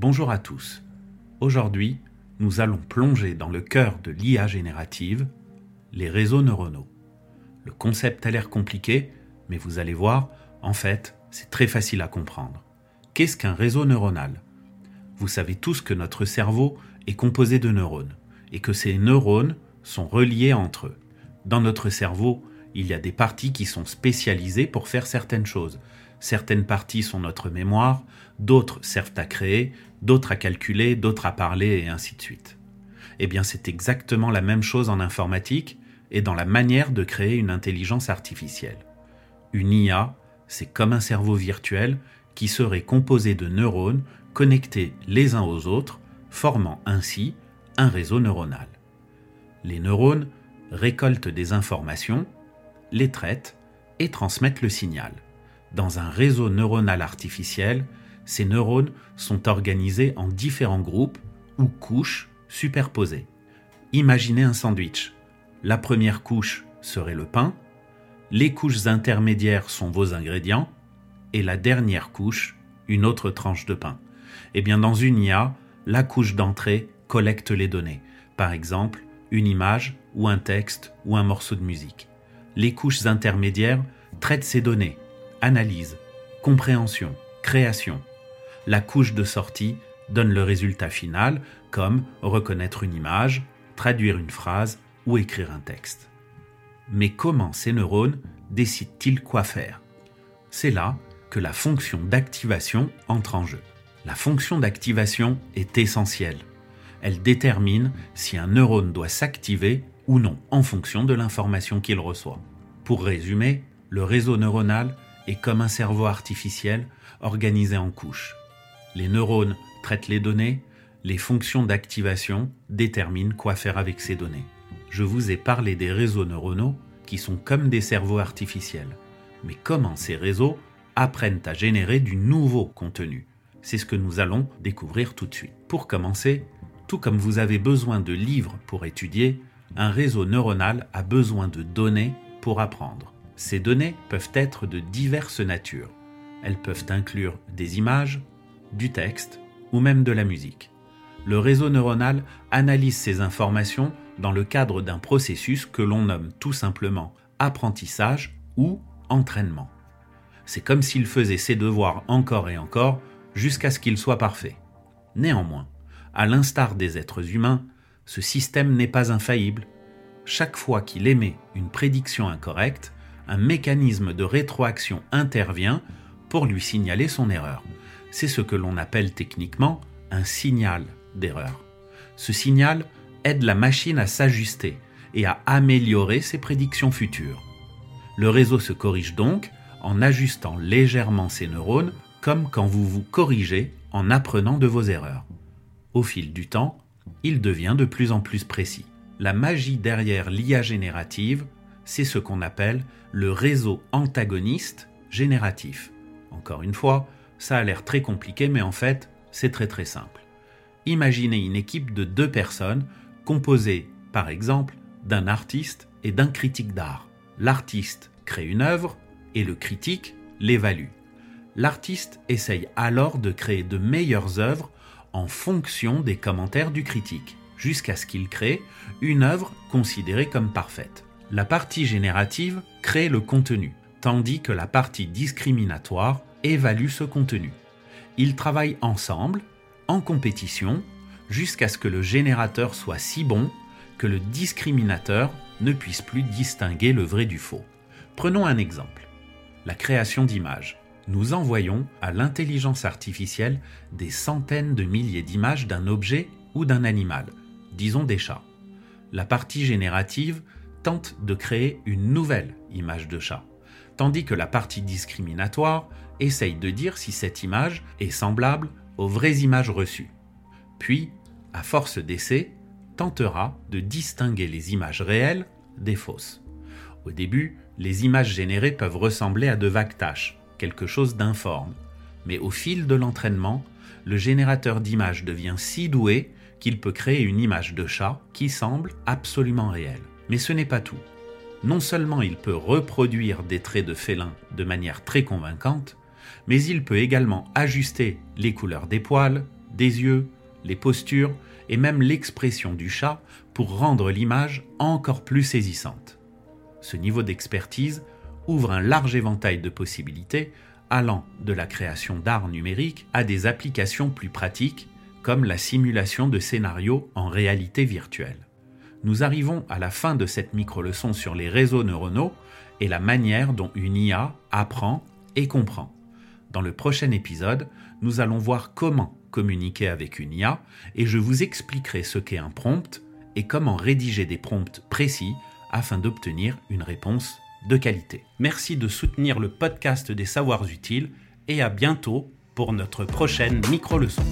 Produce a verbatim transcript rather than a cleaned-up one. Bonjour à tous. Aujourd'hui, nous allons plonger dans le cœur de l'I A générative, les réseaux neuronaux. Le concept a l'air compliqué, mais vous allez voir, en fait, c'est très facile à comprendre. Qu'est-ce qu'un réseau neuronal ? Vous savez tous que notre cerveau est composé de neurones et que ces neurones sont reliés entre eux. Dans notre cerveau, il y a des parties qui sont spécialisées pour faire certaines choses. Certaines parties sont notre mémoire, d'autres servent à créer, d'autres à calculer, d'autres à parler, et ainsi de suite. Eh bien, c'est exactement la même chose en informatique et dans la manière de créer une intelligence artificielle. Une I A, c'est comme un cerveau virtuel qui serait composé de neurones connectés les uns aux autres, formant ainsi un réseau neuronal. Les neurones récoltent des informations, les traitent et transmettent le signal. Dans un réseau neuronal artificiel, ces neurones sont organisés en différents groupes ou couches superposées. Imaginez un sandwich. La première couche serait le pain, les couches intermédiaires sont vos ingrédients et la dernière couche, une autre tranche de pain. Eh bien, dans une I A, la couche d'entrée collecte les données, par exemple une image ou un texte ou un morceau de musique. Les couches intermédiaires traitent ces données, analyse, compréhension, création. La couche de sortie donne le résultat final, comme reconnaître une image, traduire une phrase ou écrire un texte. Mais comment ces neurones décident-ils quoi faire ? C'est là que la fonction d'activation entre en jeu. La fonction d'activation est essentielle. Elle détermine si un neurone doit s'activer ou non en fonction de l'information qu'il reçoit. Pour résumer, le réseau neuronal est comme un cerveau artificiel organisé en couches. Les neurones traitent les données, les fonctions d'activation déterminent quoi faire avec ces données. Je vous ai parlé des réseaux neuronaux qui sont comme des cerveaux artificiels. Mais comment ces réseaux apprennent à générer du nouveau contenu ? C'est ce que nous allons découvrir tout de suite. Pour commencer, tout comme vous avez besoin de livres pour étudier, un réseau neuronal a besoin de données pour apprendre. Ces données peuvent être de diverses natures. Elles peuvent inclure des images, du texte ou même de la musique. Le réseau neuronal analyse ces informations dans le cadre d'un processus que l'on nomme tout simplement apprentissage ou entraînement. C'est comme s'il faisait ses devoirs encore et encore jusqu'à ce qu'il soit parfait. Néanmoins, à l'instar des êtres humains, ce système n'est pas infaillible. Chaque fois qu'il émet une prédiction incorrecte, un mécanisme de rétroaction intervient pour lui signaler son erreur. C'est ce que l'on appelle techniquement un signal d'erreur. Ce signal aide la machine à s'ajuster et à améliorer ses prédictions futures. Le réseau se corrige donc en ajustant légèrement ses neurones, comme quand vous vous corrigez en apprenant de vos erreurs. Au fil du temps, il devient de plus en plus précis. La magie derrière l'I A générative, c'est ce qu'on appelle le réseau antagoniste génératif. Encore une fois, ça a l'air très compliqué, mais en fait, c'est très très simple. Imaginez une équipe de deux personnes composée, par exemple, d'un artiste et d'un critique d'art. L'artiste crée une œuvre et le critique l'évalue. L'artiste essaye alors de créer de meilleures œuvres en fonction des commentaires du critique, jusqu'à ce qu'il crée une œuvre considérée comme parfaite. La partie générative crée le contenu, tandis que la partie discriminatoire évalue ce contenu. Ils travaillent ensemble, en compétition, jusqu'à ce que le générateur soit si bon que le discriminateur ne puisse plus distinguer le vrai du faux. Prenons un exemple, la création d'images. Nous envoyons à l'intelligence artificielle des centaines de milliers d'images d'un objet ou d'un animal, disons des chats. La partie générative tente de créer une nouvelle image de chat, tandis que la partie discriminatoire essaye de dire si cette image est semblable aux vraies images reçues. Puis, à force d'essai, tentera de distinguer les images réelles des fausses. Au début, les images générées peuvent ressembler à de vagues taches, quelque chose d'informe. Mais au fil de l'entraînement, le générateur d'images devient si doué qu'il peut créer une image de chat qui semble absolument réelle. Mais ce n'est pas tout. Non seulement il peut reproduire des traits de félin de manière très convaincante, mais il peut également ajuster les couleurs des poils, des yeux, les postures et même l'expression du chat pour rendre l'image encore plus saisissante. Ce niveau d'expertise ouvre un large éventail de possibilités allant de la création d'art numérique à des applications plus pratiques comme la simulation de scénarios en réalité virtuelle. Nous arrivons à la fin de cette micro-leçon sur les réseaux neuronaux et la manière dont une I A apprend et comprend. Dans le prochain épisode, nous allons voir comment communiquer avec une I A et je vous expliquerai ce qu'est un prompt et comment rédiger des prompts précis afin d'obtenir une réponse de qualité. Merci de soutenir le podcast des savoirs utiles et à bientôt pour notre prochaine micro-leçon.